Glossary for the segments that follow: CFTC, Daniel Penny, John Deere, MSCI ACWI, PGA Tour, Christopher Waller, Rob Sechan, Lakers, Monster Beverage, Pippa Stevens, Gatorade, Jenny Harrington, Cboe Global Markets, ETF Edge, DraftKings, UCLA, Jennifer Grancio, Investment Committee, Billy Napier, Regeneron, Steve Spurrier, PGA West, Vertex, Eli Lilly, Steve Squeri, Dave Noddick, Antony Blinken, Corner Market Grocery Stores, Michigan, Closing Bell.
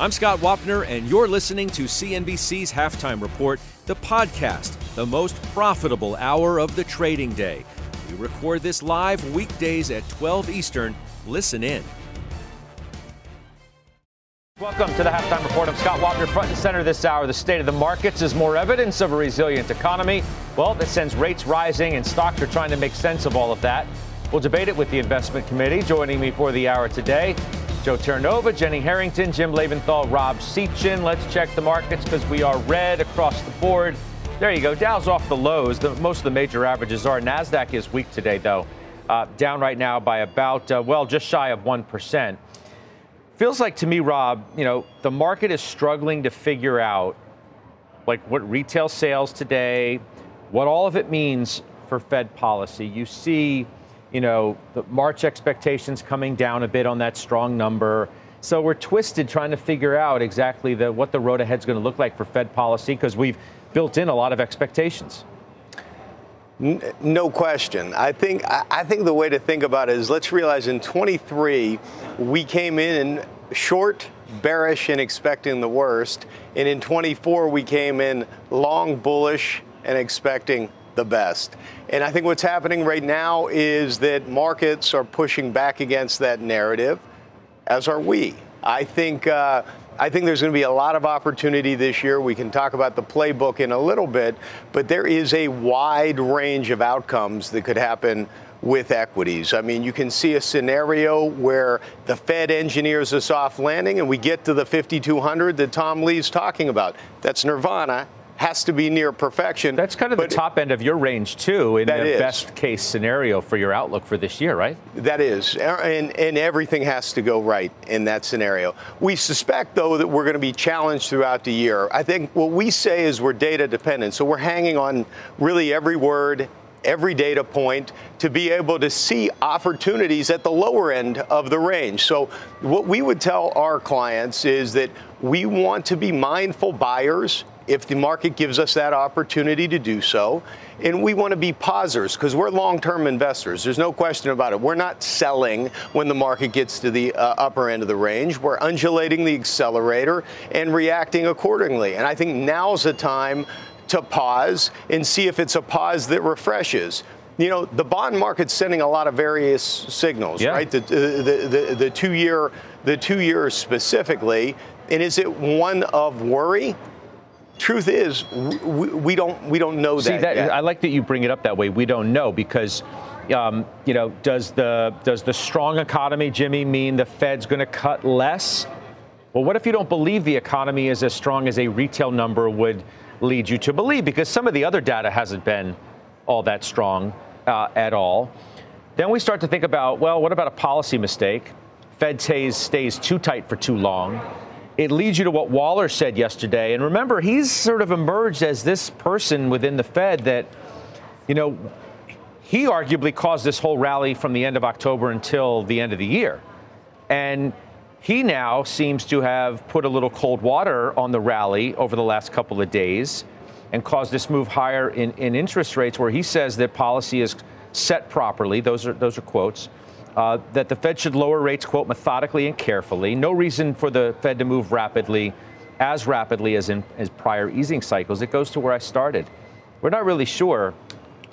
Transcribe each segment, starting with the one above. I'm Scott Wapner, and you're listening to CNBC's Halftime Report, the podcast, the most profitable hour of the trading day. We record this live weekdays at 12 Eastern. Listen in. Welcome to the Halftime Report. I'm Scott Wapner. Front and center this hour, the state of the markets is more evidence of a resilient economy. Well, that sends rates rising, and stocks are trying to make sense of all of that. We'll debate it with the Investment Committee. Joining me for the hour today, Joe Terranova, Jenny Harrington, Jim Lebenthal, Rob Sechan. Let's check the markets because we are red across the board. There you go. Dow's off the lows. Most of the major averages are. NASDAQ is weak today, though. Down right now by about, just shy of 1%. Feels like to me, Rob, the market is struggling to figure out, what retail sales today, what all of it means for Fed policy. You see the March expectations coming down a bit on that strong number. So we're twisted trying to figure out exactly what the road ahead is going to look like for Fed policy because we've built in a lot of expectations. No question. I think the way to think about it is let's realize in 23, we came in short, bearish, and expecting the worst. And in 24, we came in long, bullish, and expecting the best. And I think what's happening right now is that markets are pushing back against that narrative, as are we. I think there's going to be a lot of opportunity this year. We can talk about the playbook in a little bit, but there is a wide range of outcomes that could happen with equities. I mean, you can see a scenario where the Fed engineers a soft landing and we get to the 5,200 that Tom Lee's talking about. That's nirvana. Has to be near perfection. That's kind of the top end of your range, too, in the best case scenario for your outlook for this year, right? That is. And everything has to go right in that scenario. We suspect, though, that we're going to be challenged throughout the year. I think what we say is we're data dependent. So we're hanging on really every word, every data point to be able to see opportunities at the lower end of the range. So what we would tell our clients is that we want to be mindful buyers if the market gives us that opportunity to do so. And we want to be pausers because we're long-term investors. There's no question about it. We're not selling when the market gets to the upper end of the range. We're undulating the accelerator and reacting accordingly. And I think now's the time to pause and see if it's a pause that refreshes. The bond market's sending a lot of various signals, right? The two years specifically. And is it one of worry? Truth is, we don't know that. See, yet. I like that you bring it up that way. We don't know because, does the strong economy, Jimmy, mean the Fed's going to cut less? Well, what if you don't believe the economy is as strong as a retail number would lead you to believe? Because some of the other data hasn't been all that strong at all. Then we start to think about, what about a policy mistake? Fed stays too tight for too long. It leads you to what Waller said yesterday. And remember, he's sort of emerged as this person within the Fed that, he arguably caused this whole rally from the end of October until the end of the year. And he now seems to have put a little cold water on the rally over the last couple of days and caused this move higher in interest rates where he says that policy is set properly. Those are quotes. That the Fed should lower rates, quote, methodically and carefully. No reason for the Fed to move rapidly as in prior easing cycles. It goes to where I started. We're not really sure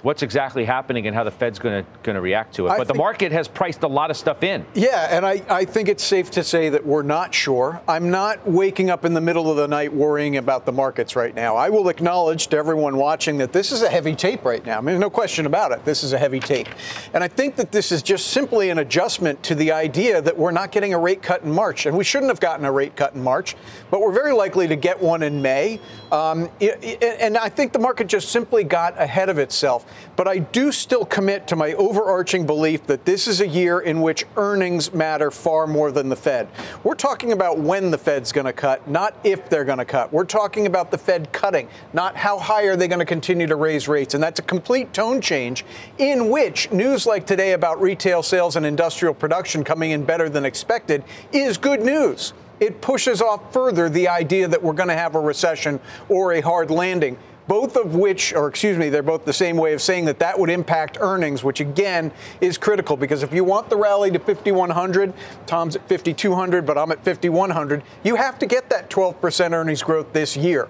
what's exactly happening and how the Fed's going to react to it. But the market has priced a lot of stuff in. Yeah, and I think it's safe to say that we're not sure. I'm not waking up in the middle of the night worrying about the markets right now. I will acknowledge to everyone watching that this is a heavy tape right now. I mean, no question about it. This is a heavy tape. And I think that this is just simply an adjustment to the idea that we're not getting a rate cut in March. And we shouldn't have gotten a rate cut in March, but we're very likely to get one in May. And I think the market just simply got ahead of itself. But I do still commit to my overarching belief that this is a year in which earnings matter far more than the Fed. We're talking about when the Fed's going to cut, not if they're going to cut. We're talking about the Fed cutting, not how high are they going to continue to raise rates. And that's a complete tone change in which news like today about retail sales and industrial production coming in better than expected is good news. It pushes off further the idea that we're going to have a recession or a hard landing. Both of which, or excuse me, they're both the same way of saying that that would impact earnings, which again is critical because if you want the rally to 5,100, Tom's at 5,200, but I'm at 5,100, you have to get that 12% earnings growth this year.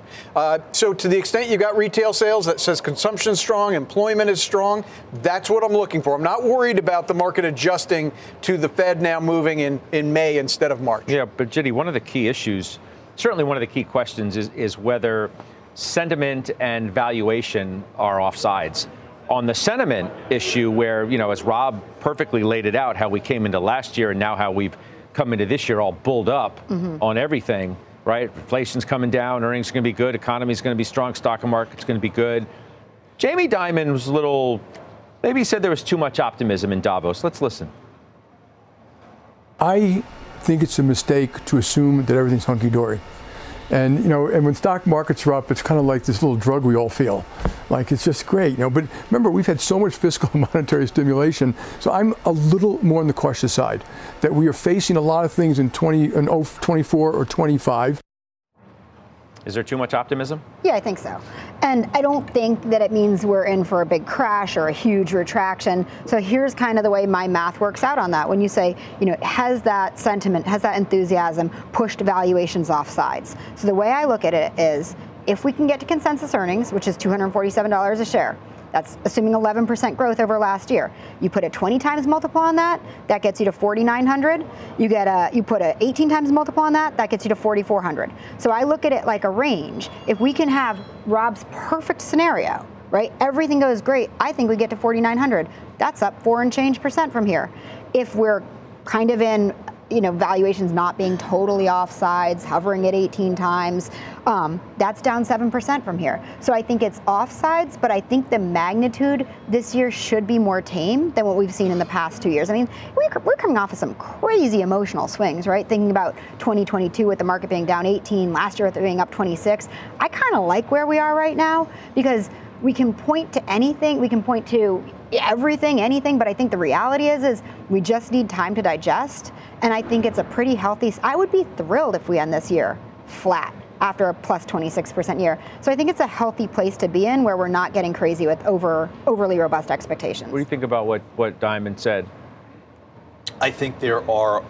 So to the extent you got retail sales that says consumption's strong, employment is strong, that's what I'm looking for. I'm not worried about the market adjusting to the Fed now moving in May instead of March. Yeah, but Jenny, one of the key issues, certainly one of the key questions is whether sentiment and valuation are offsides. On the sentiment issue where, you know, as Rob perfectly laid it out, how we came into last year and now how we've come into this year all bulled up on everything, right? Inflation's coming down, earnings are going to be good, economy's going to be strong, stock market's going to be good. Jamie Dimon was a little, maybe he said there was too much optimism in Davos. Let's listen. I think it's a mistake to assume that everything's hunky-dory. And, you know, and when stock markets are up, it's kind of like this little drug we all feel. Like, it's just great, you know. But remember, we've had so much fiscal and monetary stimulation. So I'm a little more on the cautious side that we are facing a lot of things in 24 or 25. Is there too much optimism? Yeah, I think so. And I don't think that it means we're in for a big crash or a huge retraction. So here's kind of the way my math works out on that. When you say, you know, has that sentiment, has that enthusiasm pushed valuations off sides? So the way I look at it is if we can get to consensus earnings, which is $247 a share, that's assuming 11% growth over last year. You put a 20 times multiple on that, that gets you to 4,900. You put a 18 times multiple on that, that gets you to 4,400. So I look at it like a range. If we can have Rob's perfect scenario, right? Everything goes great. I think we get to 4,900. That's up 4% and change from here. If we're kind of in, you know, valuations not being totally offsides, hovering at 18 times, that's down 7% from here. So I think it's offsides, but I think the magnitude this year should be more tame than what we've seen in the past 2 years. I mean, we're coming off of some crazy emotional swings, right? Thinking about 2022 with the market being down 18, last year with it being up 26. I kind of like where we are right now because we can point to anything, we can point to everything, anything, but I think the reality is we just need time to digest, and I think it's a pretty healthy, I would be thrilled if we end this year flat after a plus 26% year. So I think it's a healthy place to be in where we're not getting crazy with overly robust expectations. What do you think about what Dimon said? I think there are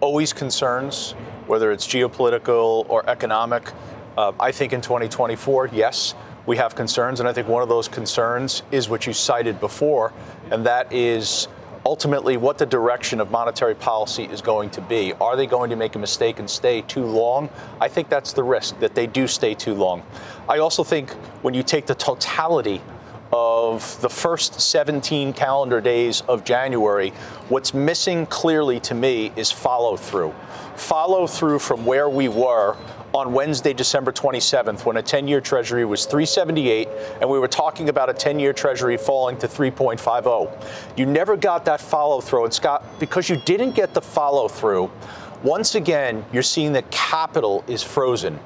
always concerns, whether it's geopolitical or economic. I think in 2024, yes, we have concerns, and I think one of those concerns is what you cited before, and that is ultimately what the direction of monetary policy is going to be. Are they going to make a mistake and stay too long? I think that's the risk, that they do stay too long. I also think when you take the totality of the first 17 calendar days of January, what's missing clearly to me is follow-through. Follow-through from where we were on Wednesday, December 27th, when a 10-year Treasury was 378, and we were talking about a 10-year Treasury falling to 3.50. You never got that follow-through. And Scott, because you didn't get the follow-through, once again, you're seeing that capital is frozen.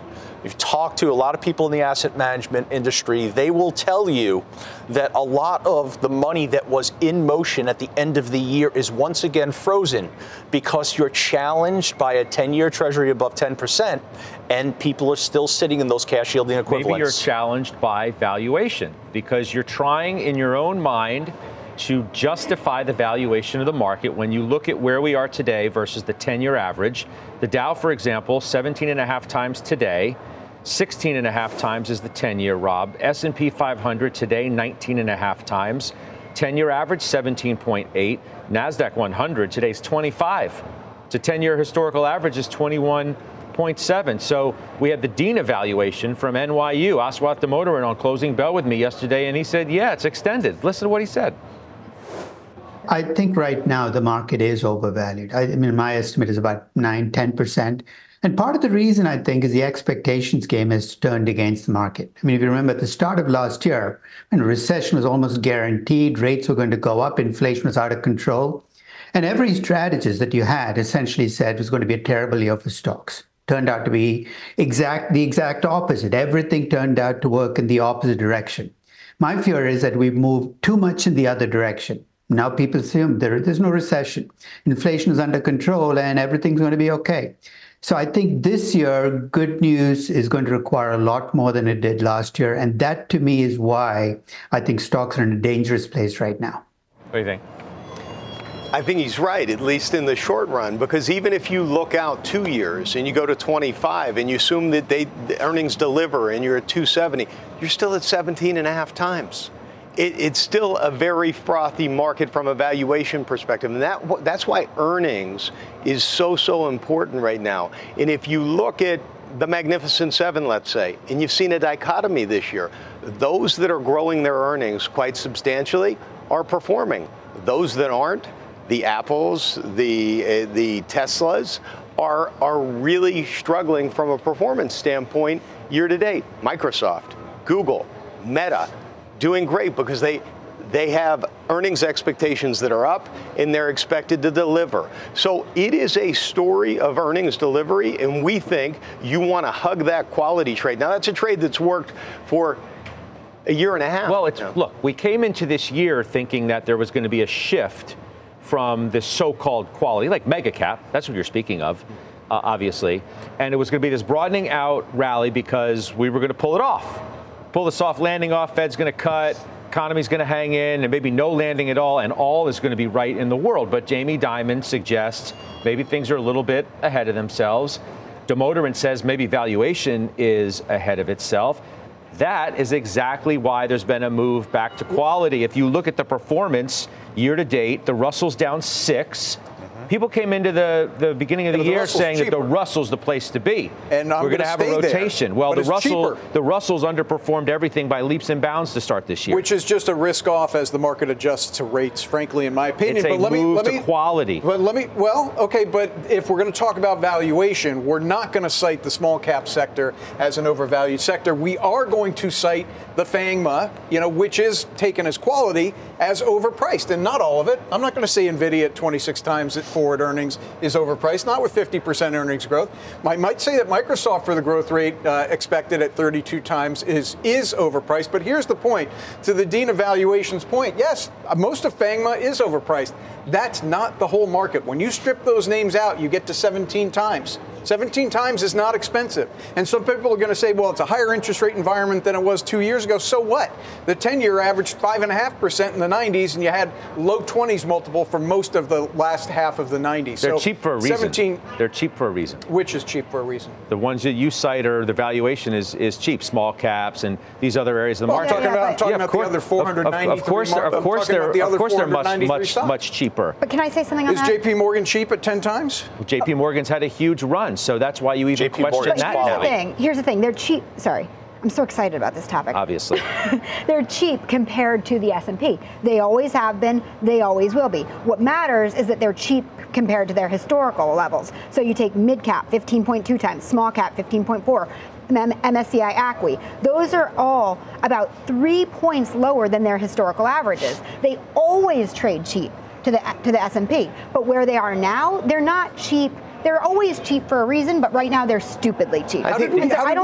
You've talked to a lot of people in the asset management industry. They will tell you that a lot of the money that was in motion at the end of the year is once again frozen because you're challenged by a 10-year Treasury above 10%, and people are still sitting in those cash yielding equivalents. Maybe you're challenged by valuation because you're trying in your own mind to justify the valuation of the market when you look at where we are today versus the 10-year average. The Dow, for example, 17 and a half times today, 16 and a half times is the 10-year, Rob. S&P 500 today, 19 and a half times. 10-year average, 17.8. NASDAQ 100 today's 25. The 10-year historical average is 21.7. So we had the Dean evaluation from NYU, Aswath Damodaran, on Closing Bell with me yesterday, and he said, yeah, it's extended. Listen to what he said. I think right now the market is overvalued. I mean, my estimate is about 9-10%. And part of the reason, I think, is the expectations game has turned against the market. I mean, if you remember at the start of last year, when recession was almost guaranteed, rates were going to go up, inflation was out of control. And every strategist that you had essentially said it was going to be a terrible year for stocks. Turned out to be the exact opposite. Everything turned out to work in the opposite direction. My fear is that we've moved too much in the other direction. Now people assume there's no recession. Inflation is under control and everything's going to be okay. So I think this year, good news is going to require a lot more than it did last year. And that, to me, is why I think stocks are in a dangerous place right now. What do you think? I think he's right, at least in the short run, because even if you look out 2 years and you go to 25 and you assume that the earnings deliver and you're at 270, you're still at 17 and a half times. It's still a very frothy market from a valuation perspective. And that's why earnings is so important right now. And if you look at the Magnificent Seven, let's say, and you've seen a dichotomy this year, those that are growing their earnings quite substantially are performing. Those that aren't, the Apples, the Teslas, are really struggling from a performance standpoint year to date. Microsoft, Google, Meta, doing great because they have earnings expectations that are up and they're expected to deliver. So it is a story of earnings delivery, and we think you want to hug that quality trade. Now, that's a trade that's worked for a year and a half. Well, it's, look, we came into this year thinking that there was going to be a shift from the so-called quality, like mega cap, that's what you're speaking of, obviously. And it was going to be this broadening out rally because we were going to pull it off. Pull the soft landing off, Fed's going to cut, economy's going to hang in, and maybe no landing at all, and all is going to be right in the world. But Jamie Dimon suggests maybe things are a little bit ahead of themselves. Damodaran says maybe valuation is ahead of itself. That is exactly why there's been a move back to quality. If you look at the performance year to date, the Russell's down 6. Mm-hmm. People came into the beginning of the year saying that the Russell's the place to be. And we're going to have a rotation. Well, the Russell's underperformed everything by leaps and bounds to start this year, which is just a risk off as the market adjusts to rates. Frankly, in my opinion, it's a move to quality. But But if we're going to talk about valuation, we're not going to cite the small cap sector as an overvalued sector. We are going to cite the FANGMA, which is taken as quality, as overpriced, and not all of it. I'm not going to say NVIDIA at 26 times at forward earnings is overpriced, not with 50% earnings growth. I might say that Microsoft for the growth rate expected at 32 times is overpriced, but here's the point. To the Dean of Valuation's point, yes, most of FANGMA is overpriced. That's not the whole market. When you strip those names out, you get to 17 times. 17 times is not expensive. And some people are going to say, well, it's a higher interest rate environment than it was 2 years ago. So what? The 10-year averaged 5.5% in the 90s, and you had low 20s multiple for most of the last half of the 90s. They're cheap for a reason. They're cheap for a reason. Which is cheap for a reason? The ones that you cite are the valuation is cheap, small caps and these other areas of the market. I'm talking about the other 493. Of course they're much cheaper. But can I say something on that? Is JP Morgan cheap at 10 times? JP Morgan's had a huge run. So that's why you even question that. Here's the thing. They're cheap. Sorry. I'm so excited about this topic. Obviously. They're cheap compared to the S&P. They always have been. They always will be. What matters is that they're cheap compared to their historical levels. So you take mid-cap, 15.2 times, small-cap, 15.4, MSCI ACWI. Those are all about 3 points lower than their historical averages. They always trade cheap to the S&P. But where they are now, they're not cheap. They're always cheap for a reason, but right now they're stupidly cheap. How did we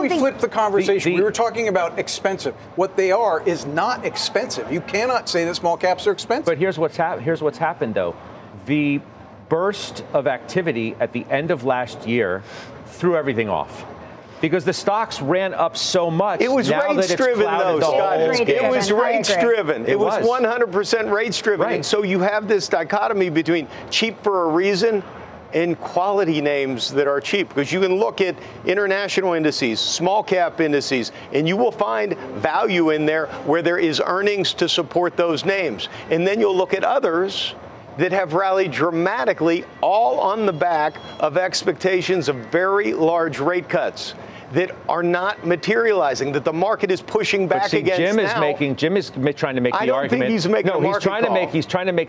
flip the conversation? We were talking about expensive. What they are is not expensive. You cannot say that small caps are expensive. But here's what's happened, though. The burst of activity at the end of last year threw everything off. Because the stocks ran up so much. It was rates-driven, though, Scott. It was rates-driven. It was 100% rates-driven. Right. And so you have this dichotomy between cheap for a reason and quality names that are cheap, because you can look at international indices, small cap indices, and you will find value in there where there is earnings to support those names. And then you'll look at others that have rallied dramatically, all on the back of expectations of very large rate cuts that are not materializing, that the market is pushing back against now. Jim is trying to make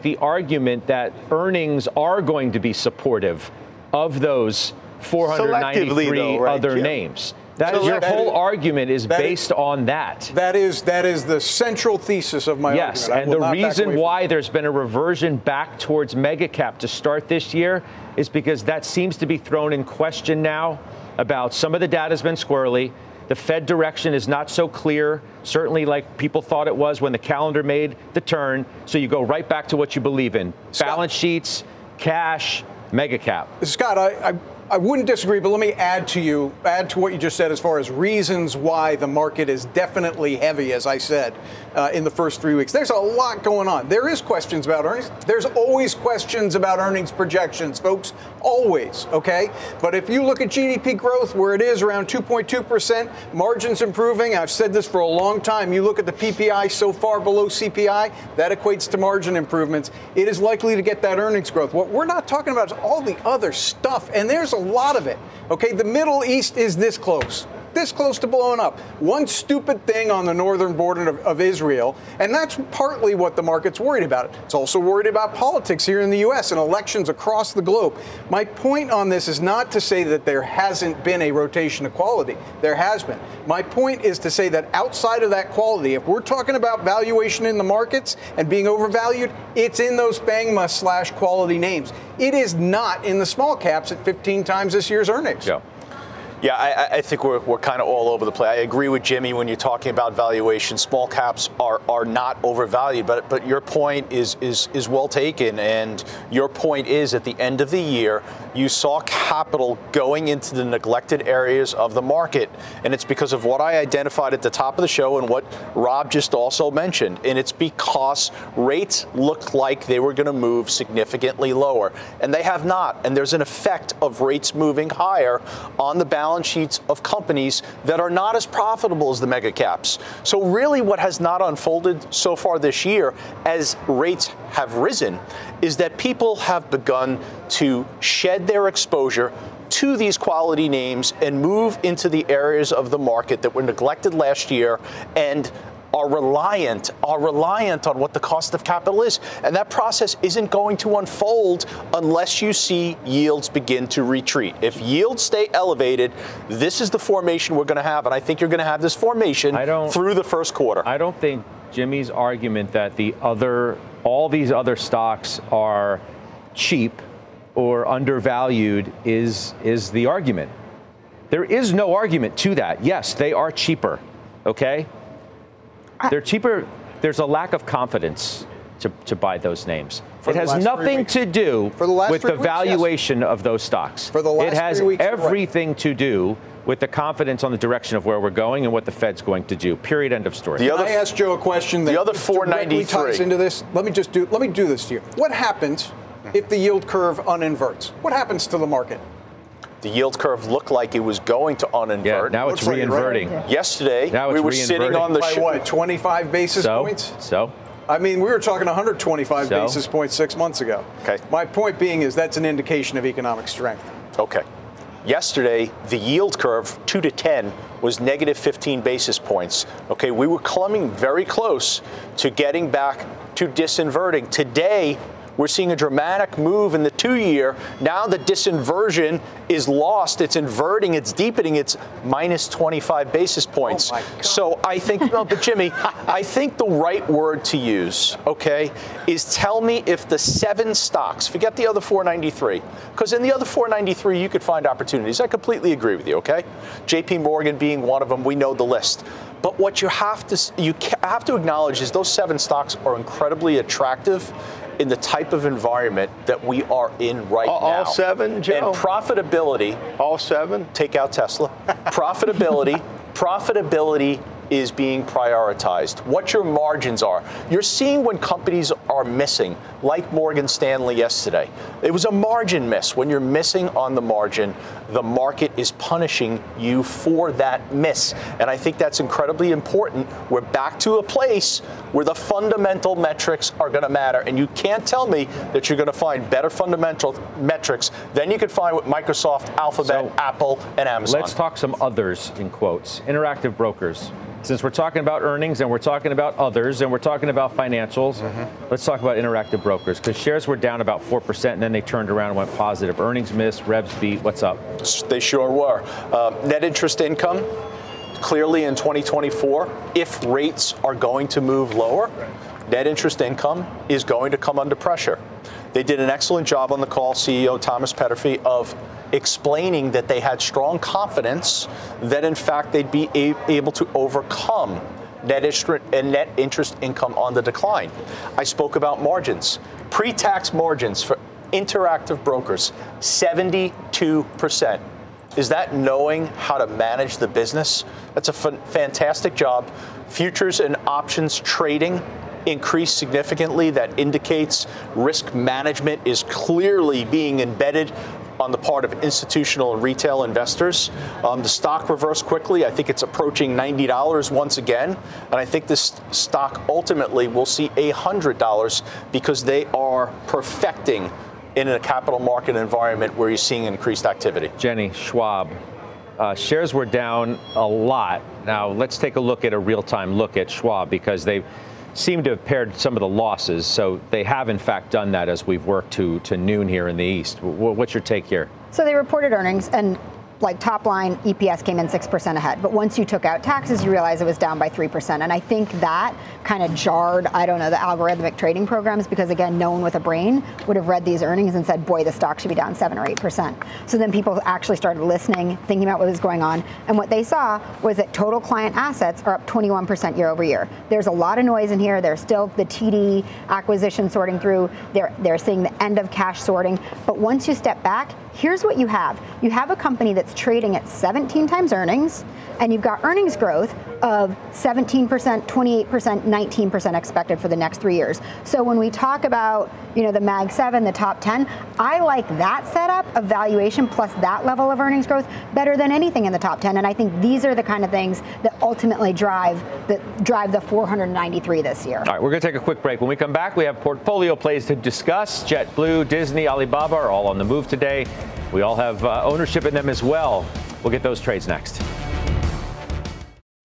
the argument that earnings are going to be supportive of those 493 though, right, other Jim? Names. That is, your whole argument is based on that. That is the central thesis of my argument. Yes, and the reason why there's been a reversion back towards mega cap to start this year is because that seems to be thrown in question now. About some of the data has been squirrely. The Fed direction is not so clear, certainly like people thought it was when the calendar made the turn. So you go right back to what you believe in. Scott. Balance sheets, cash, mega cap. Scott, I wouldn't disagree, but let me add to what you just said as far as reasons why the market is definitely heavy, as I said, in the first 3 weeks. There's a lot going on. There is questions about earnings. There's always questions about earnings projections, folks, always, okay? But if you look at GDP growth, where it is around 2.2%, margins improving, I've said this for a long time, you look at the PPI so far below CPI, that equates to margin improvements. It is likely to get that earnings growth. What we're not talking about is all the other stuff, and there's a lot of it. Okay, the Middle East is this close to blowing up. One stupid thing on the northern border of Israel, and that's partly what the market's worried about. It's also worried about politics here in the U.S. and elections across the globe. My point on this is not to say that there hasn't been a rotation of quality. There has been. My point is to say that outside of that quality, if we're talking about valuation in the markets and being overvalued, it's in those FANGMA / quality names. It is not in the small caps at 15 times this year's earnings. Yeah. Yeah, I think we're kind of all over the place. I agree with Jimmy when you're talking about valuation. Small caps are not overvalued, but your point is well taken. And your point is, at the end of the year, you saw capital going into the neglected areas of the market. And it's because of what I identified at the top of the show and what Rob just also mentioned. And it's because rates looked like they were going to move significantly lower. And they have not. And there's an effect of rates moving higher on the balance sheets of companies that are not as profitable as the mega caps. So really what has not unfolded so far this year, as rates have risen, is that people have begun to shed their exposure to these quality names and move into the areas of the market that were neglected last year and are reliant on what the cost of capital is. And that process isn't going to unfold unless you see yields begin to retreat. If yields stay elevated, this is the formation we're going to have. And I think you're going to have this formation through the first quarter. I don't think Jimmy's argument that all these other stocks are cheap or undervalued is the argument. There is no argument to that. Yes, they are cheaper, okay? They're cheaper. There's a lack of confidence to buy those names. It has nothing to do with the valuation of those stocks. It has everything to do with the confidence on the direction of where we're going and what the Fed's going to do. Period. End of story. Can I ask Joe a question? The other 493 ties into this. Let me do this to you. What happens if the yield curve uninverts? What happens to the market? The yield curve looked like it was going to uninvert. Yeah, now it's reinverting. Right? Yesterday, we were sitting on the by what, 25 basis points? I mean, we were talking 125 basis points 6 months ago. Okay. My point being is that's an indication of economic strength. Okay. Yesterday, the yield curve, 2 to 10, was negative 15 basis points. Okay, we were coming very close to getting back to disinverting. Today, we're seeing a dramatic move in the 2 year. Now the disinversion is lost. It's inverting. It's deepening. It's minus 25 basis points. Oh my God. So I think, no, but Jimmy, I think the right word to use, okay, is tell me if the seven stocks, forget the other 493, because in the other 493, you could find opportunities. I completely agree with you, okay? JP Morgan being one of them. We know the list. But what you have to acknowledge is those seven stocks are incredibly attractive in the type of environment that we are in right now. All seven, Joe? And profitability. All seven? Take out Tesla. Profitability is being prioritized. What your margins are. You're seeing when companies are missing, like Morgan Stanley yesterday. It was a margin miss. When you're missing on the margin, the market is punishing you for that miss. And I think that's incredibly important. We're back to a place where the fundamental metrics are going to matter. And you can't tell me that you're going to find better fundamental metrics than you could find with Microsoft, Alphabet, Apple, and Amazon. Let's talk some others, in quotes. Interactive brokers. Since we're talking about earnings and we're talking about others and we're talking about financials, let's talk about interactive brokers, because shares were down about 4% and then they turned around and went positive. Earnings miss, revs beat. What's up? They sure were. Net interest income, clearly in 2024, if rates are going to move lower, net interest income is going to come under pressure. They did an excellent job on the call, CEO Thomas Petterfee, of explaining that they had strong confidence that, in fact, they'd be able to overcome net interest income on the decline. I spoke about margins. Pre-tax margins for Interactive Brokers, 72%. Is that knowing how to manage the business? That's a fantastic job. Futures and options trading increased significantly. That indicates risk management is clearly being embedded on the part of institutional and retail investors. The stock reversed quickly. I think it's approaching $90 once again. And I think this stock ultimately will see $100 because they are perfecting in a capital market environment where you're seeing increased activity. Jenny, Schwab. Shares were down a lot. Now, let's take a look at a real-time look at Schwab because they've seem to have paired some of the losses. So they have, in fact, done that as we've worked to noon here in the East. What's your take here? So they reported earnings and, like, top line EPS came in 6% ahead. But once you took out taxes, you realize it was down by 3%. And I think that kind of jarred, I don't know, the algorithmic trading programs, because, again, no one with a brain would have read these earnings and said, boy, the stock should be down 7 or 8%. So then people actually started listening, thinking about what was going on. And what they saw was that total client assets are up 21% year over year. There's a lot of noise in here. There's still the TD acquisition sorting through. They're seeing the end of cash sorting. But once you step back, here's what you have. You have a company that's trading at 17 times earnings, and you've got earnings growth of 17%, 28%, 19% expected for the next 3 years. So when we talk about, you know, the Mag 7, the top 10, I like that setup of valuation plus that level of earnings growth better than anything in the top 10. And I think these are the kind of things that ultimately drive the 493 this year. All right, we're going to take a quick break. When we come back, we have portfolio plays to discuss. JetBlue, Disney, Alibaba are all on the move today. We all have ownership in them as well. We'll get those trades next.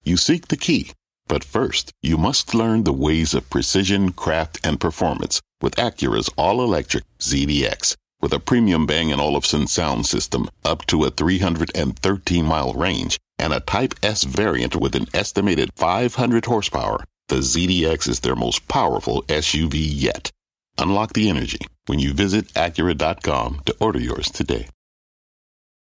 You seek the key, but first, you must learn the ways of precision, craft, and performance with Acura's all-electric ZDX. With a premium Bang & Olufsen sound system, up to a 313-mile range, and a Type S variant with an estimated 500 horsepower, the ZDX is their most powerful SUV yet. Unlock the energy when you visit Acura.com to order yours today.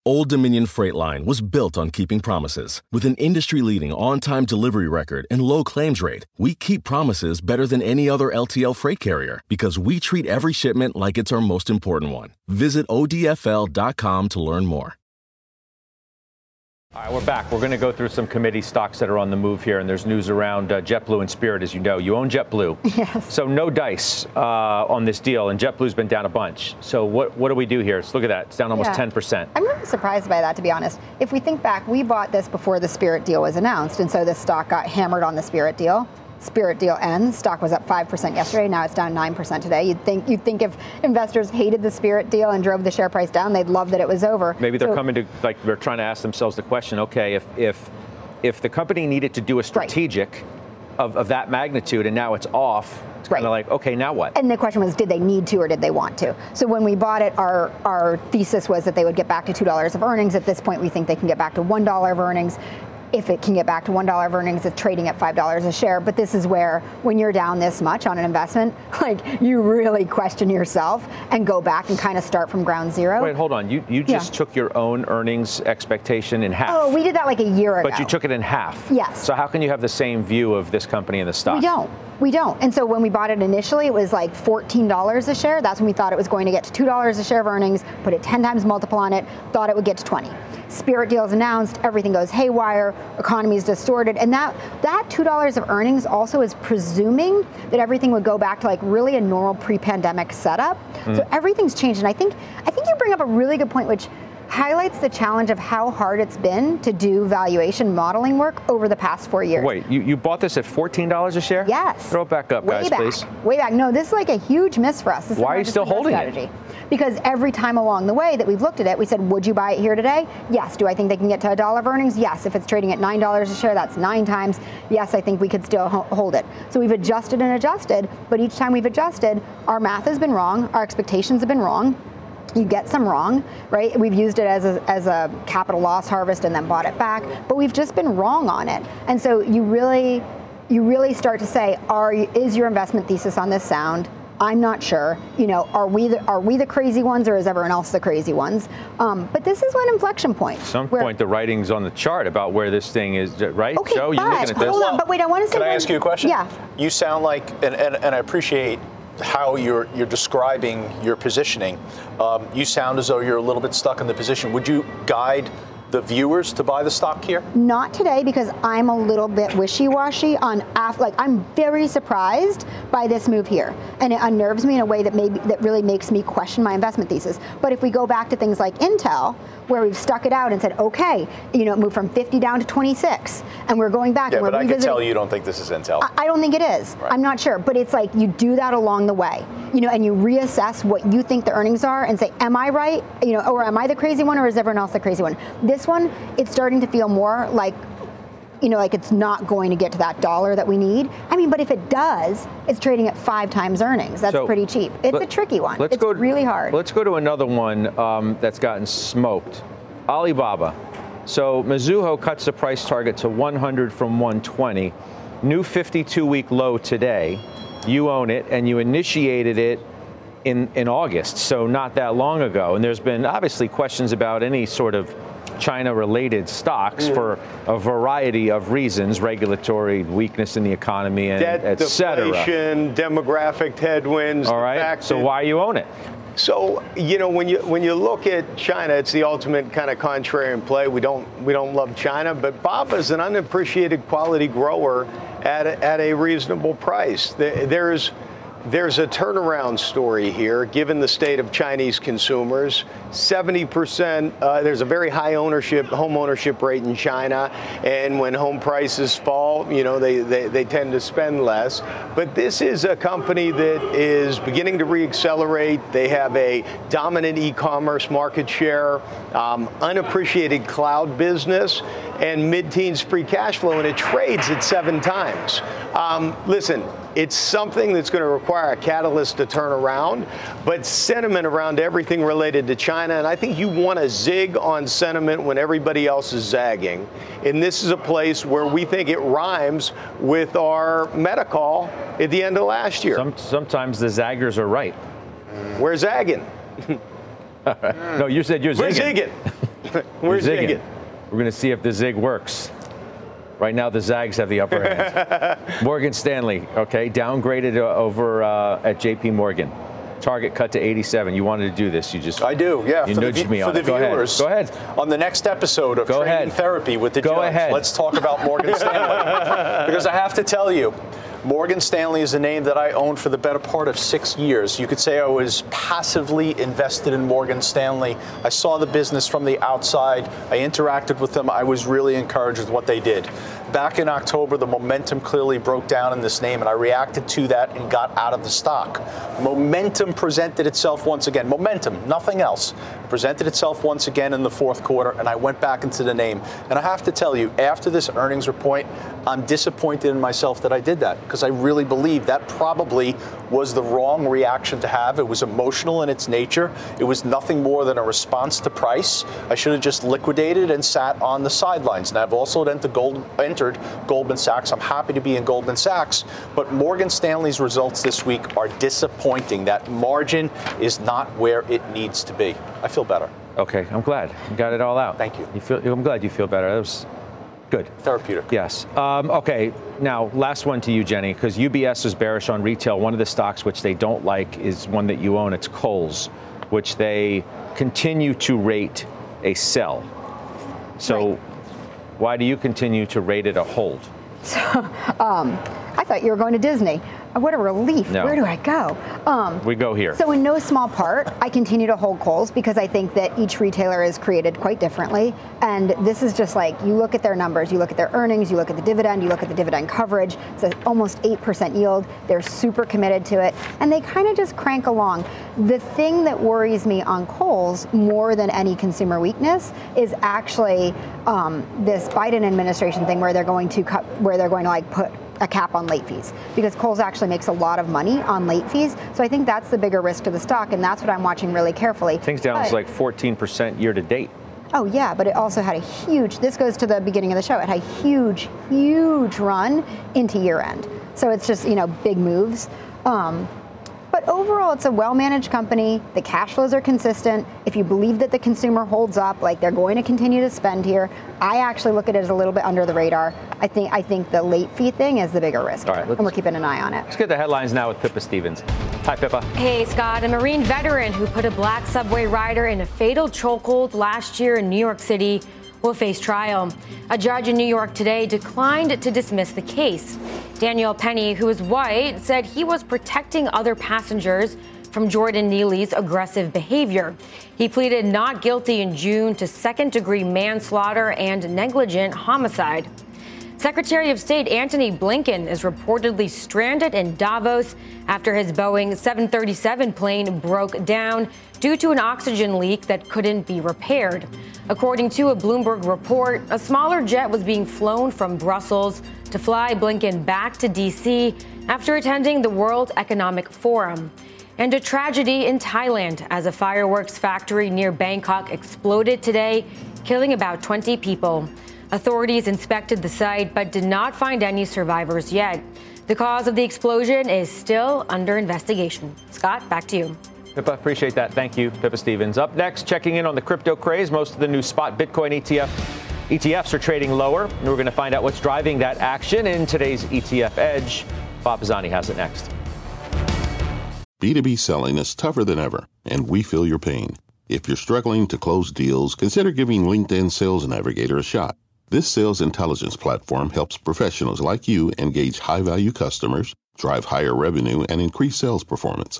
Old Dominion Freight Line was built on keeping promises. With an industry-leading on-time delivery record and low claims rate, we keep promises better than any other LTL freight carrier because we treat every shipment like it's our most important one. Visit ODFL.com to learn more. All right, we're back. We're going to go through some committee stocks that are on the move here, and there's news around JetBlue and Spirit, as you know. You own JetBlue. Yes. So no dice on this deal, and JetBlue's been down a bunch. So what do we do here? Let's look at that. It's down almost 10%. I'm really surprised by that, to be honest. If we think back, we bought this before the Spirit deal was announced, and so this stock got hammered on the Spirit deal. Spirit deal ends. Stock was up 5% yesterday. Now it's down 9% today. You'd think if investors hated the Spirit deal and drove the share price down, they'd love that it was over. Maybe they're coming to, like, they're trying to ask themselves the question, okay, if the company needed to do a strategic of that magnitude and now it's off, it's kind of like, okay, now what? And the question was, did they need to or did they want to? So when we bought it, our thesis was that they would get back to $2 of earnings. At this point, we think they can get back to $1 of earnings. If it can get back to $1 of earnings, it's trading at $5 a share. But this is where, when you're down this much on an investment, like, you really question yourself and go back and kind of start from ground zero. Wait, hold on. You just took your own earnings expectation in half. Oh, we did that like a year ago. But you took it in half. Yes. So how can you have the same view of this company and the stock? We don't. And so when we bought it initially, it was like $14 a share. That's when we thought it was going to get to $2 a share of earnings, put a 10 times multiple on it, thought it would get to 20. Spirit deal's announced, everything goes haywire, economy's distorted. And that $2 of earnings also is presuming that everything would go back to, like, really a normal pre-pandemic setup. Mm. So everything's changed. And I think you bring up a really good point, which highlights the challenge of how hard it's been to do valuation modeling work over the past 4 years. Wait, you bought this at $14 a share? Yes. Throw it back up, guys, please. Way back. No, this is like a huge miss for us. Why are you still holding it? Because every time along the way that we've looked at it, we said, would you buy it here today? Yes. Do I think they can get to $1 of earnings? Yes. If it's trading at $9 a share, that's 9 times. Yes, I think we could still hold it. So we've adjusted and adjusted, but each time we've adjusted, our math has been wrong, our expectations have been wrong. You get some wrong, right? We've used it as a capital loss harvest and then bought it back, but we've just been wrong on it. And so you really start to say, is your investment thesis on this sound? I'm not sure. You know, are we the crazy ones, or is everyone else the crazy ones? But this is one inflection point. At some point, the writing's on the chart about where this thing is, right? Okay, Joe, you're looking at this. Hold on, but wait, I want to say. Can I ask you a question? Yeah. You sound like, and I appreciate how you're describing your positioning. You sound as though you're a little bit stuck in the position. Would you guide the viewers to buy the stock here? Not today, because I'm a little bit wishy-washy on, like, I'm very surprised by this move here, and it unnerves me in a way that really makes me question my investment thesis. But if we go back to things like Intel, where we've stuck it out and said, okay, you know, it moved from 50 down to 26, and we're going back. Yeah, and we're revisiting. I can tell you don't think this is Intel. I don't think it is. Right. I'm not sure, but it's like you do that along the way, you know, and you reassess what you think the earnings are and say, am I right, you know, or am I the crazy one, or is everyone else the crazy one? This one, it's starting to feel more like, you know, like it's not going to get to that dollar that we need. I mean, but if it does, it's trading at 5 times earnings. That's pretty cheap. It's a tricky one. It's really hard. Let's go to another one that's gotten smoked. Alibaba. So Mizuho cuts the price target to 100 from 120. New 52-week low today. You own it, and you initiated it in August, so not that long ago. And there's been obviously questions about any sort of China-related stocks for a variety of reasons, regulatory weakness in the economy, and etc. Deflation, demographic headwinds. All right. So why you own it? So, you know, when you look at China, it's the ultimate kind of contrarian play. We don't love China, but Baba's an unappreciated quality grower at a reasonable price. There's a turnaround story here, given the state of Chinese consumers. 70%, there's a very high home ownership rate in China, and when home prices fall, you know, they tend to spend less. But this is a company that is beginning to reaccelerate. They have a dominant e-commerce market share, unappreciated cloud business, and mid-teens free cash flow, and it trades at 7 times. Listen, it's something that's going to require a catalyst to turn around, but sentiment around everything related to China, and I think you want to zig on sentiment when everybody else is zagging. And this is a place where we think it rhymes with our Medi-Call at the end of last year. Sometimes the zaggers are right. We're zagging. No, you said you're zigging. We're zigging. We're going to see if the zig works. Right now, the zags have the upper hand. Morgan Stanley, okay, downgraded over at JP Morgan. Target cut to 87. You wanted to do this. You just I do. Yeah. You nudged me on it. Go ahead. Go ahead. On the next episode of Trading Therapy with the Judge, let's talk about Morgan Stanley, because I have to tell you, Morgan Stanley is a name that I owned for the better part of 6 years. You could say I was passively invested in Morgan Stanley. I saw the business from the outside. I interacted with them. I was really encouraged with what they did. Back in October, the momentum clearly broke down in this name, and I reacted to that and got out of the stock. Momentum presented itself once again. Momentum, nothing else. It presented itself once again in the fourth quarter, and I went back into the name. And I have to tell you, after this earnings report, I'm disappointed in myself that I did that, because I really believe that probably was the wrong reaction to have. It was emotional in its nature. It was nothing more than a response to price. I should have just liquidated and sat on the sidelines. And I've also entered Goldman Sachs. I'm happy to be in Goldman Sachs, but Morgan Stanley's results this week are disappointing. That margin is not where it needs to be. I feel better. Okay, I'm glad you got it all out. Thank you. I'm glad you feel better. That was good. Therapeutic. Yes. Okay, now last one to you, Jenny, because UBS is bearish on retail. One of the stocks which they don't like is one that you own. It's Kohl's, which they continue to rate a sell. So why do you continue to rate it a hold? So, I thought you were going to Disney. What a relief. No. Where do I go? We go here. So in no small part, I continue to hold Kohl's, because I think that each retailer is created quite differently. And this is just like, you look at their numbers, you look at their earnings, you look at the dividend, you look at the dividend coverage. It's an almost 8% yield. They're super committed to it. And they kind of just crank along. The thing that worries me on Kohl's more than any consumer weakness is actually this Biden administration thing, where they're going to like put a cap on late fees, because Kohl's actually makes a lot of money on late fees. So I think that's the bigger risk to the stock, and that's what I'm watching really carefully. Things down like 14% year to date. Oh yeah, but it also had a huge, this goes to the beginning of the show, it had a huge, huge run into year end. So it's just, you know, big moves. But overall, it's a well-managed company. The cash flows are consistent. If you believe that the consumer holds up, like they're going to continue to spend here, I actually look at it as a little bit under the radar. I think the late fee thing is the bigger risk. All right, and we're keeping an eye on it. Let's get the headlines now with Pippa Stevens. Hi, Pippa. Hey, Scott. A Marine veteran who put a black subway rider in a fatal chokehold last year in New York City will face trial. A judge in New York today declined to dismiss the case. Daniel Penny, who is white, said he was protecting other passengers from Jordan Neely's aggressive behavior. He pleaded not guilty in June to second-degree manslaughter and negligent homicide. Secretary of State Antony Blinken is reportedly stranded in Davos after his Boeing 737 plane broke down due to an oxygen leak that couldn't be repaired. According to a Bloomberg report, a smaller jet was being flown from Brussels to fly Blinken back to D.C. after attending the World Economic Forum. And a tragedy in Thailand as a fireworks factory near Bangkok exploded today, killing about 20 people. Authorities inspected the site but did not find any survivors yet. The cause of the explosion is still under investigation. Scott, back to you. Pippa, appreciate that. Thank you, Pippa Stevens. Up next, checking in on the crypto craze. Most of the new spot Bitcoin ETFs are trading lower, and we're going to find out what's driving that action in today's ETF Edge. Bob Pisani has it next. B2B selling is tougher than ever, and we feel your pain. If you're struggling to close deals, consider giving LinkedIn Sales Navigator a shot. This sales intelligence platform helps professionals like you engage high-value customers, drive higher revenue, and increase sales performance.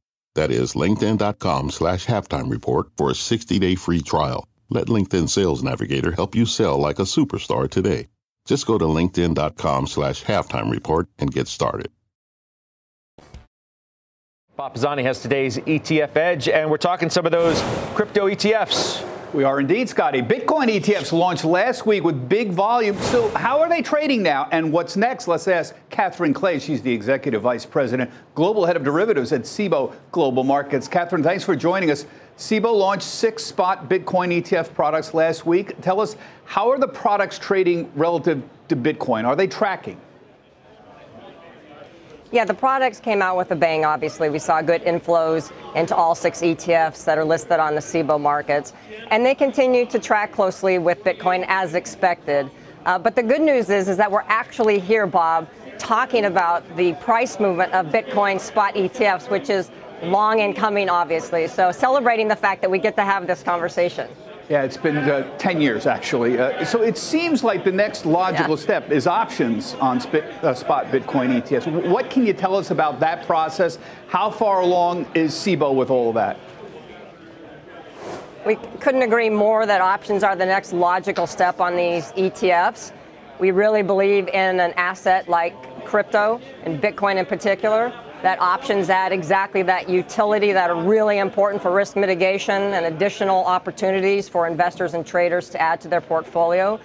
That is linkedin.com/halftimereport for a 60-day free trial. Let LinkedIn Sales Navigator help you sell like a superstar today. Just go to linkedin.com/halftimereport and get started. Bob Pisani has today's ETF Edge, and we're talking some of those crypto ETFs. We are indeed, Scotty. Bitcoin ETFs launched last week with big volume. So how are they trading now? And what's next? Let's ask Catherine Clay. She's the Executive Vice President, Global Head of Derivatives at Cboe Global Markets. Catherine, thanks for joining us. Cboe launched 6 spot Bitcoin ETF products last week. Tell us, how are the products trading relative to Bitcoin? Are they tracking? Yeah, the products came out with a bang, obviously. We saw good inflows into all 6 ETFs that are listed on the Cboe markets. And they continue to track closely with Bitcoin as expected. But the good news is that we're actually here, Bob, talking about the price movement of Bitcoin spot ETFs, which is long in coming, obviously. So celebrating the fact that we get to have this conversation. Yeah, it's been 10 years, actually. So it seems like the next logical step is options on spot Bitcoin ETFs. What can you tell us about that process? How far along is Cboe with all of that? We couldn't agree more that options are the next logical step on these ETFs. We really believe in an asset like crypto and Bitcoin in particular, that options add exactly that utility that are really important for risk mitigation and additional opportunities for investors and traders to add to their portfolio.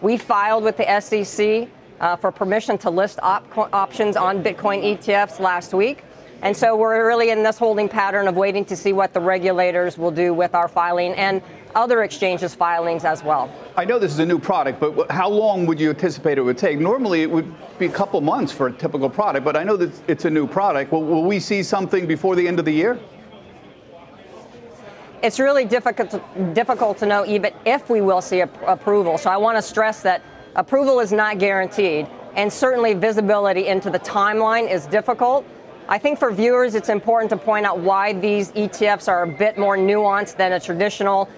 We filed with the SEC for permission to list options on Bitcoin ETFs last week. And so we're really in this holding pattern of waiting to see what the regulators will do with our filing and other exchanges' filings as well. I know this is a new product, but how long would you anticipate it would take? Normally, it would be a couple months for a typical product, but I know that it's a new product. Will we see something before the end of the year? It's really difficult to know even if we will see approval. So I want to stress that approval is not guaranteed, and certainly visibility into the timeline is difficult. I think for viewers, it's important to point out why these ETFs are a bit more nuanced than a traditional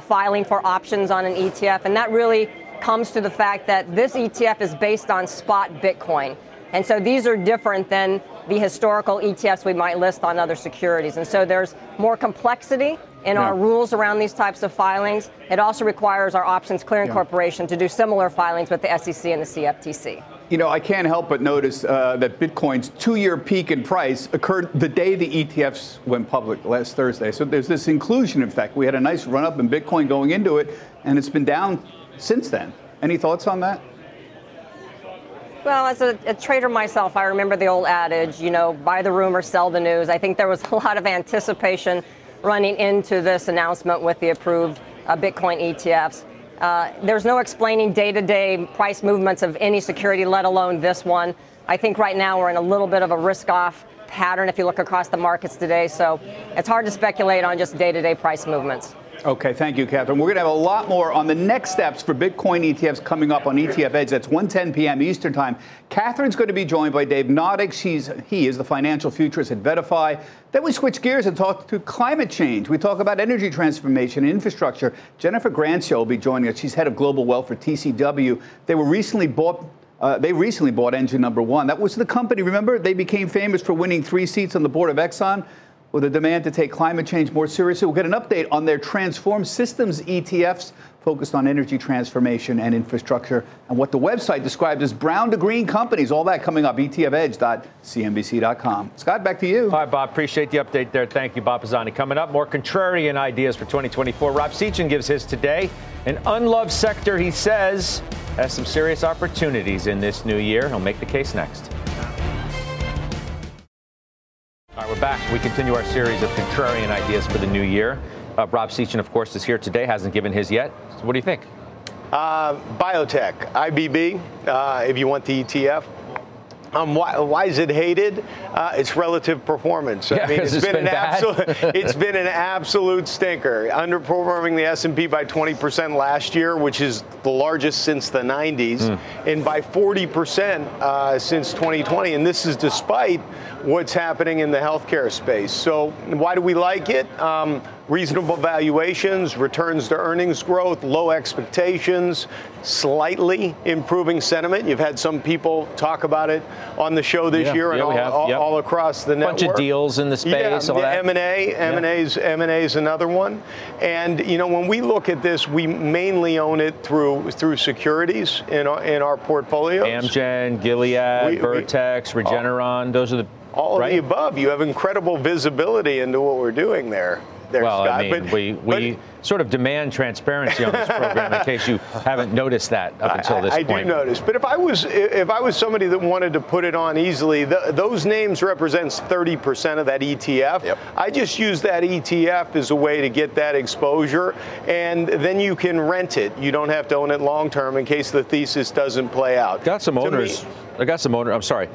filing for options on an ETF. And that really comes to the fact that this ETF is based on spot Bitcoin. And so these are different than the historical ETFs we might list on other securities. And so there's more complexity in our rules around these types of filings. It also requires our Options Clearing Corporation to do similar filings with the SEC and the CFTC. You know, I can't help but notice that Bitcoin's two-year peak in price occurred the day the ETFs went public last Thursday. So there's this inclusion effect. We had a nice run-up in Bitcoin going into it, and it's been down since then. Any thoughts on that? Well, as a trader myself, I remember the old adage, you know, buy the rumor, sell the news. I think there was a lot of anticipation running into this announcement with the approved Bitcoin ETFs. There's no explaining day-to-day price movements of any security, let alone this one. I think right now we're in a little bit of a risk-off pattern if you look across the markets today. So it's hard to speculate on just day-to-day price movements. Okay, thank you, Catherine. We're going to have a lot more on the next steps for Bitcoin ETFs coming up on ETF Edge. That's 1:10 p.m. Eastern Time. Catherine's going to be joined by Dave Noddick. He is the financial futurist at VettaFi. Then we switch gears and talk to climate change. We talk about energy transformation and infrastructure. Jennifer Grancio will be joining us. She's head of global wealth for TCW. They were recently bought. They recently bought Engine No. 1. That was the company. Remember, they became famous for winning 3 seats on the board of Exxon. With a demand to take climate change more seriously, we'll get an update on their Transform Systems ETFs focused on energy transformation and infrastructure and what the website described as brown to green companies. All that coming up, etfedge.cnbc.com. Scott, back to you. All right, Bob. Appreciate the update there. Thank you, Bob Pisani. Coming up, more contrarian ideas for 2024. Rob Sechan gives his today. An unloved sector, he says, has some serious opportunities in this new year. He'll make the case next. All right, we're back. We continue our series of contrarian ideas for the new year. Rob Sechan, of course, is here today. Hasn't given his yet. So what do you think? Biotech, IBB, if you want the ETF. Why is it hated? It's relative performance. I mean, it's been an absolute stinker, underperforming the S&P by 20% last year, which is the largest since the 90s, and by 40% since 2020. And this is despite what's happening in the healthcare space. So why do we like it? Reasonable valuations, returns to earnings growth, low expectations, slightly improving sentiment. You've had some people talk about it on the show this year and all across the network. A bunch of deals in the space. M&A is another one. And, you know, when we look at this, we mainly own it through securities in our portfolios. Amgen, Gilead, Vertex, Regeneron, those are the... All of the above. You have incredible visibility into what we're doing there. Scott. I mean, we sort of demand transparency on this program in case you haven't noticed that up until this point. I do notice. But if I was somebody that wanted to put it on easily, those names represents 30% of that ETF. Yep. I just use that ETF as a way to get that exposure, and then you can rent it. You don't have to own it long term in case the thesis doesn't play out. I got some owners. I'm sorry.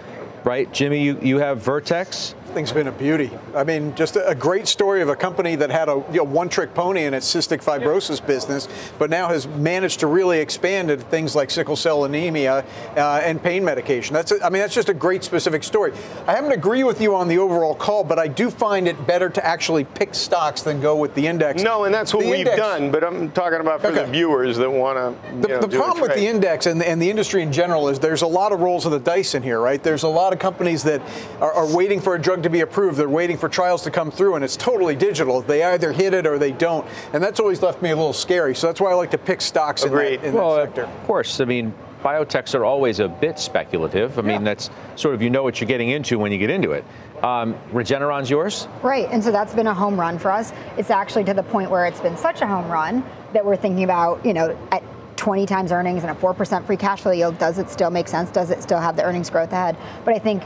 Right, Jimmy, you have Vertex. This thing's been a beauty. I mean, just a great story of a company that had a one-trick pony in its cystic fibrosis business, but now has managed to really expand into things like sickle cell anemia and pain medication. That's just a great specific story. I haven't agreed with you on the overall call, but I do find it better to actually pick stocks than go with the index. No, and that's what we've done, but I'm talking about for the viewers that want to The problem with the index and the industry in general is there's a lot of rolls of the dice in here, right? There's a lot of companies that are waiting for a drug to be approved. They're waiting for trials to come through, and it's totally digital. They either hit it or they don't, and that's always left me a little scary. So that's why I like to pick stocks in that sector. Of course, I mean, biotechs are always a bit speculative. I mean, that's sort of, you know what you're getting into when you get into it. Regeneron's yours? Right, and so that's been a home run for us. It's actually to the point where it's been such a home run that we're thinking about, you know, at 20 times earnings and a 4% free cash flow yield, does it still make sense? Does it still have the earnings growth ahead? But I think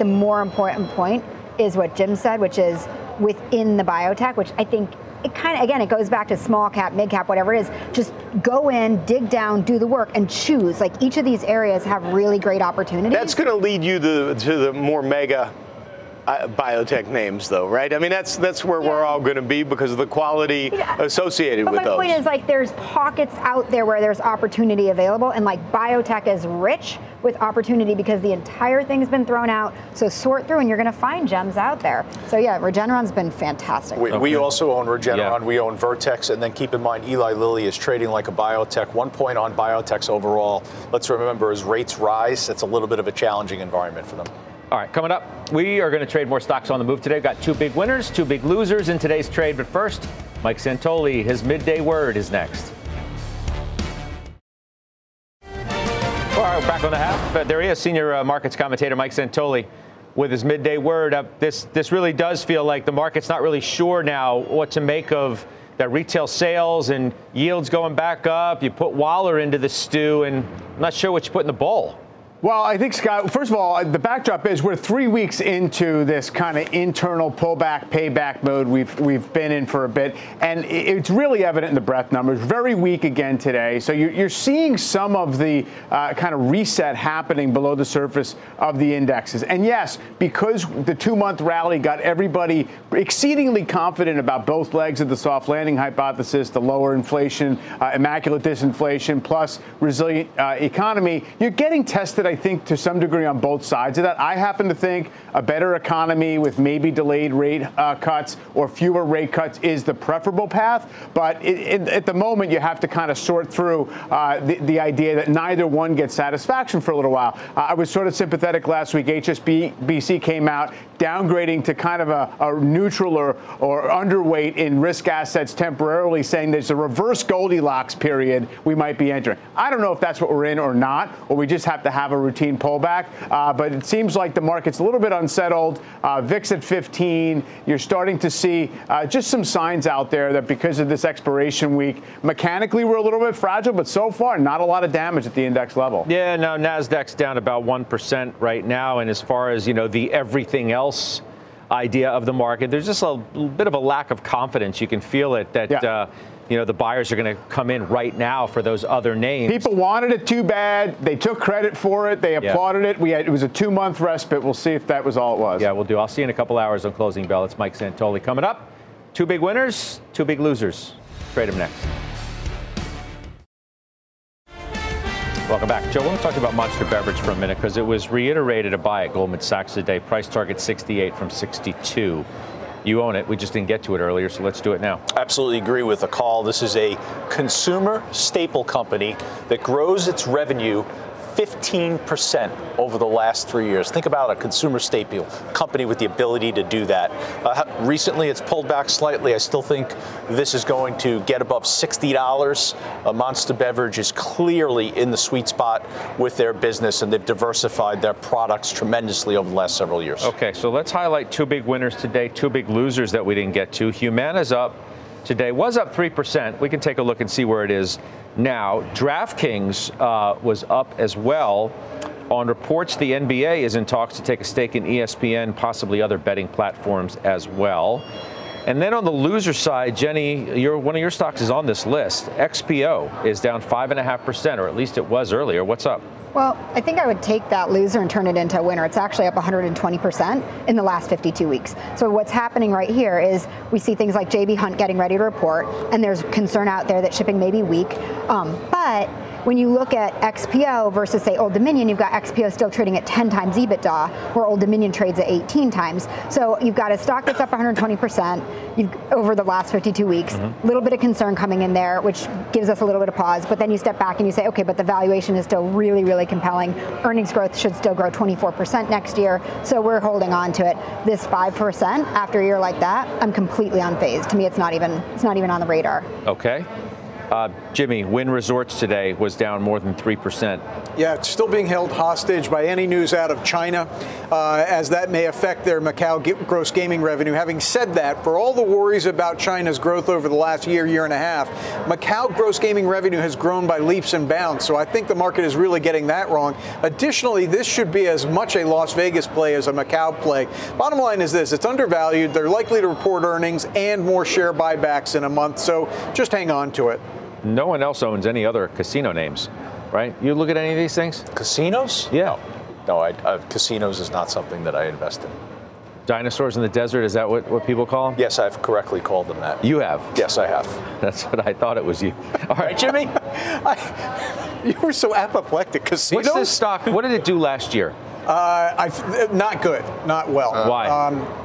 the more important point is what Jim said, which is within the biotech, which I think it kind of, again, it goes back to small cap, mid cap, whatever it is. Just go in, dig down, do the work, and choose. Like, each of these areas have really great opportunities. That's going to lead you to the more mega biotech names, though, right? I mean, that's where we're all going to be because of the quality associated with those. But my point is, like, there's pockets out there where there's opportunity available, and like biotech is rich with opportunity because the entire thing's been thrown out. So sort through, and you're going to find gems out there. So yeah, Regeneron's been fantastic. We also own Regeneron. Yeah. We own Vertex, and then keep in mind Eli Lilly is trading like a biotech. 1 point on biotechs overall. Let's remember, as rates rise, that's a little bit of a challenging environment for them. All right, coming up, we are going to trade more stocks on the move today. We've got two big winners, two big losers in today's trade. But first, Mike Santoli, his midday word is next. All right, we're back on the half. But there he is, senior markets commentator Mike Santoli with his midday word. This really does feel like the market's not really sure now what to make of that retail sales and yields going back up. You put Waller into the stew, and I'm not sure what you put in the bowl. Well, I think, Scott, first of all, the backdrop is we're 3 weeks into this kind of internal pullback, payback mode we've been in for a bit. And it's really evident in the breadth numbers. Very weak again today. So you're seeing some of the kind of reset happening below the surface of the indexes. And yes, because the 2 month rally got everybody exceedingly confident about both legs of the soft landing hypothesis, the lower inflation, immaculate disinflation, plus resilient economy, you're getting tested, I think, to some degree on both sides of that. I happen to think a better economy with maybe delayed rate cuts or fewer rate cuts is the preferable path. But at the moment, you have to kind of sort through the idea that neither one gets satisfaction for a little while. I was sort of sympathetic last week. HSBC came out downgrading to kind of a neutral or underweight in risk assets temporarily, saying there's a reverse Goldilocks period we might be entering. I don't know if that's what we're in or not, or we just have to have a routine pullback, but it seems like the market's a little bit unsettled. VIX at 15. You're starting to see just some signs out there that because of this expiration week, mechanically we're a little bit fragile, but so far not a lot of damage at the index level. Yeah, no, NASDAQ's down about 1% right now, and as far as, you know, the everything else idea of the market, there's just a bit of a lack of confidence. You can feel it that. Yeah. You know, the buyers are going to come in right now for those other names. People wanted it too bad. They took credit for it. They applauded it. It was a 2 month respite. We'll see if that was all it was. Yeah, we'll do. I'll see you in a couple hours on Closing Bell. It's Mike Santoli coming up. Two big winners, two big losers. Trade them next. Welcome back. Joe, I want to talk about Monster Beverage for a minute because it was reiterated a buy at Goldman Sachs today. Price target 68 from 62. You own it. We just didn't get to it earlier, so let's do it now. Absolutely agree with the call. This is a consumer staple company that grows its revenue 15% over the last 3 years. Think about a consumer staple company with the ability to do that. Recently, it's pulled back slightly. I still think this is going to get above $60. Monster Beverage is clearly in the sweet spot with their business, and they've diversified their products tremendously over the last several years. Okay, so let's highlight two big winners today, two big losers that we didn't get to. Humana's up today, was up 3%. We can take a look and see where it is now. DraftKings was up as well. On reports, the NBA is in talks to take a stake in ESPN, possibly other betting platforms as well. And then on the loser side, Jenny, one of your stocks is on this list. XPO is down 5.5%, or at least it was earlier. What's up? Well, I think I would take that loser and turn it into a winner. It's actually up 120% in the last 52 weeks. So what's happening right here is we see things like J.B. Hunt getting ready to report, and there's concern out there that shipping may be weak. But when you look at XPO versus, say, Old Dominion, you've got XPO still trading at 10 times EBITDA, where Old Dominion trades at 18 times. So you've got a stock that's up 120% over the last 52 weeks, a little bit of concern coming in there, which gives us a little bit of pause. But then you step back and you say, okay, but the valuation is still really, really compelling. Earnings growth should still grow 24% next year. So we're holding on to it. This 5% after a year like that, I'm completely unfazed. To me, it's not even on the radar. Okay. Jimmy, Wynn Resorts today was down more than 3%. Yeah, it's still being held hostage by any news out of China, as that may affect their Macau gross gaming revenue. Having said that, for all the worries about China's growth over the last year and a half, Macau gross gaming revenue has grown by leaps and bounds. So I think the market is really getting that wrong. Additionally, this should be as much a Las Vegas play as a Macau play. Bottom line is this, it's undervalued. They're likely to report earnings and more share buybacks in a month. So just hang on to it. No one else owns any other casino names, right? You look at any of these things? Casinos? Yeah. No, casinos is not something that I invest in. Dinosaurs in the desert, is that what people call them? Yes, I've correctly called them that. You have? Yes, I have. That's what I thought it was you. All right, Jimmy? You were so apoplectic because what's this stock? What did it do last year? Not good, not well. Why?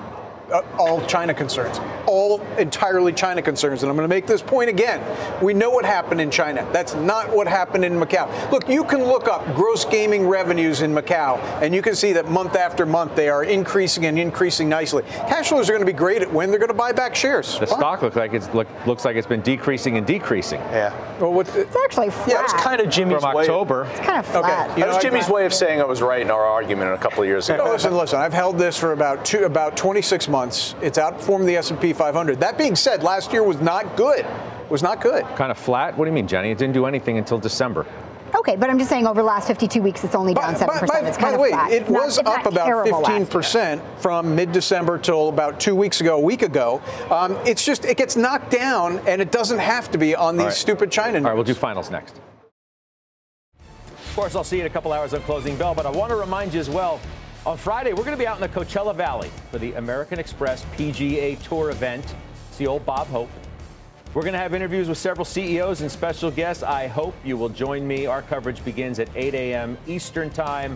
All China concerns, all entirely China concerns. And I'm going to make this point again. We know what happened in China. That's not what happened in Macau. Look, you can look up gross gaming revenues in Macau, and you can see that month after month they are increasing and increasing nicely. Cash flows are going to be great at when they're going to buy back shares. The stock looks like it's been decreasing and decreasing. Yeah. Well, it's actually flat. Yeah, that was kind of Jimmy's way. October. It's kind of flat. Okay. That was Jimmy's way of saying I was right in our argument a couple of years ago. No, listen. I've held this for about 26 months. It's outperformed the S&P 500. That being said, last year was not good. Kind of flat? What do you mean, Jenny? It didn't do anything until December. Okay, but I'm just saying over the last 52 weeks, it's only down 7%. It's kind of flat. It was up about 15% from mid-December till about 2 weeks ago, a week ago. It's just, it gets knocked down, and it doesn't have to be on these stupid China news. All right, we'll do finals next. Of course, I'll see you in a couple hours on Closing Bell, but I want to remind you as well, on Friday, we're going to be out in the Coachella Valley for the American Express PGA Tour event. It's the old Bob Hope. We're going to have interviews with several CEOs and special guests. I hope you will join me. Our coverage begins at 8 a.m. Eastern Time.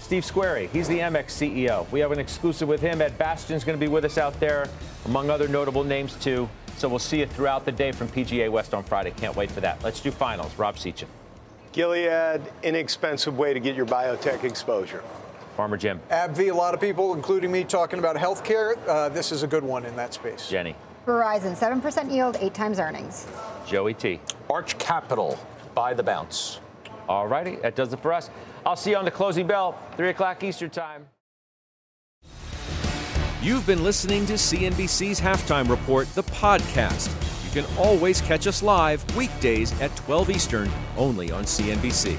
Steve Squeri, he's the Amex CEO. We have an exclusive with him. Ed Bastian's going to be with us out there, among other notable names, too. So we'll see you throughout the day from PGA West on Friday. Can't wait for that. Let's do finals. Rob Sechan. Gilead, inexpensive way to get your biotech exposure. Farmer Jim. AbbVie, a lot of people, including me, talking about health care. This is a good one in that space. Jenny. Verizon, 7% yield, 8 times earnings. Joey T. Arch Capital, buy the bounce. All righty, that does it for us. I'll see you on the Closing Bell, 3 o'clock Eastern Time. You've been listening to CNBC's Halftime Report, the podcast. You can always catch us live weekdays at 12 Eastern, only on CNBC.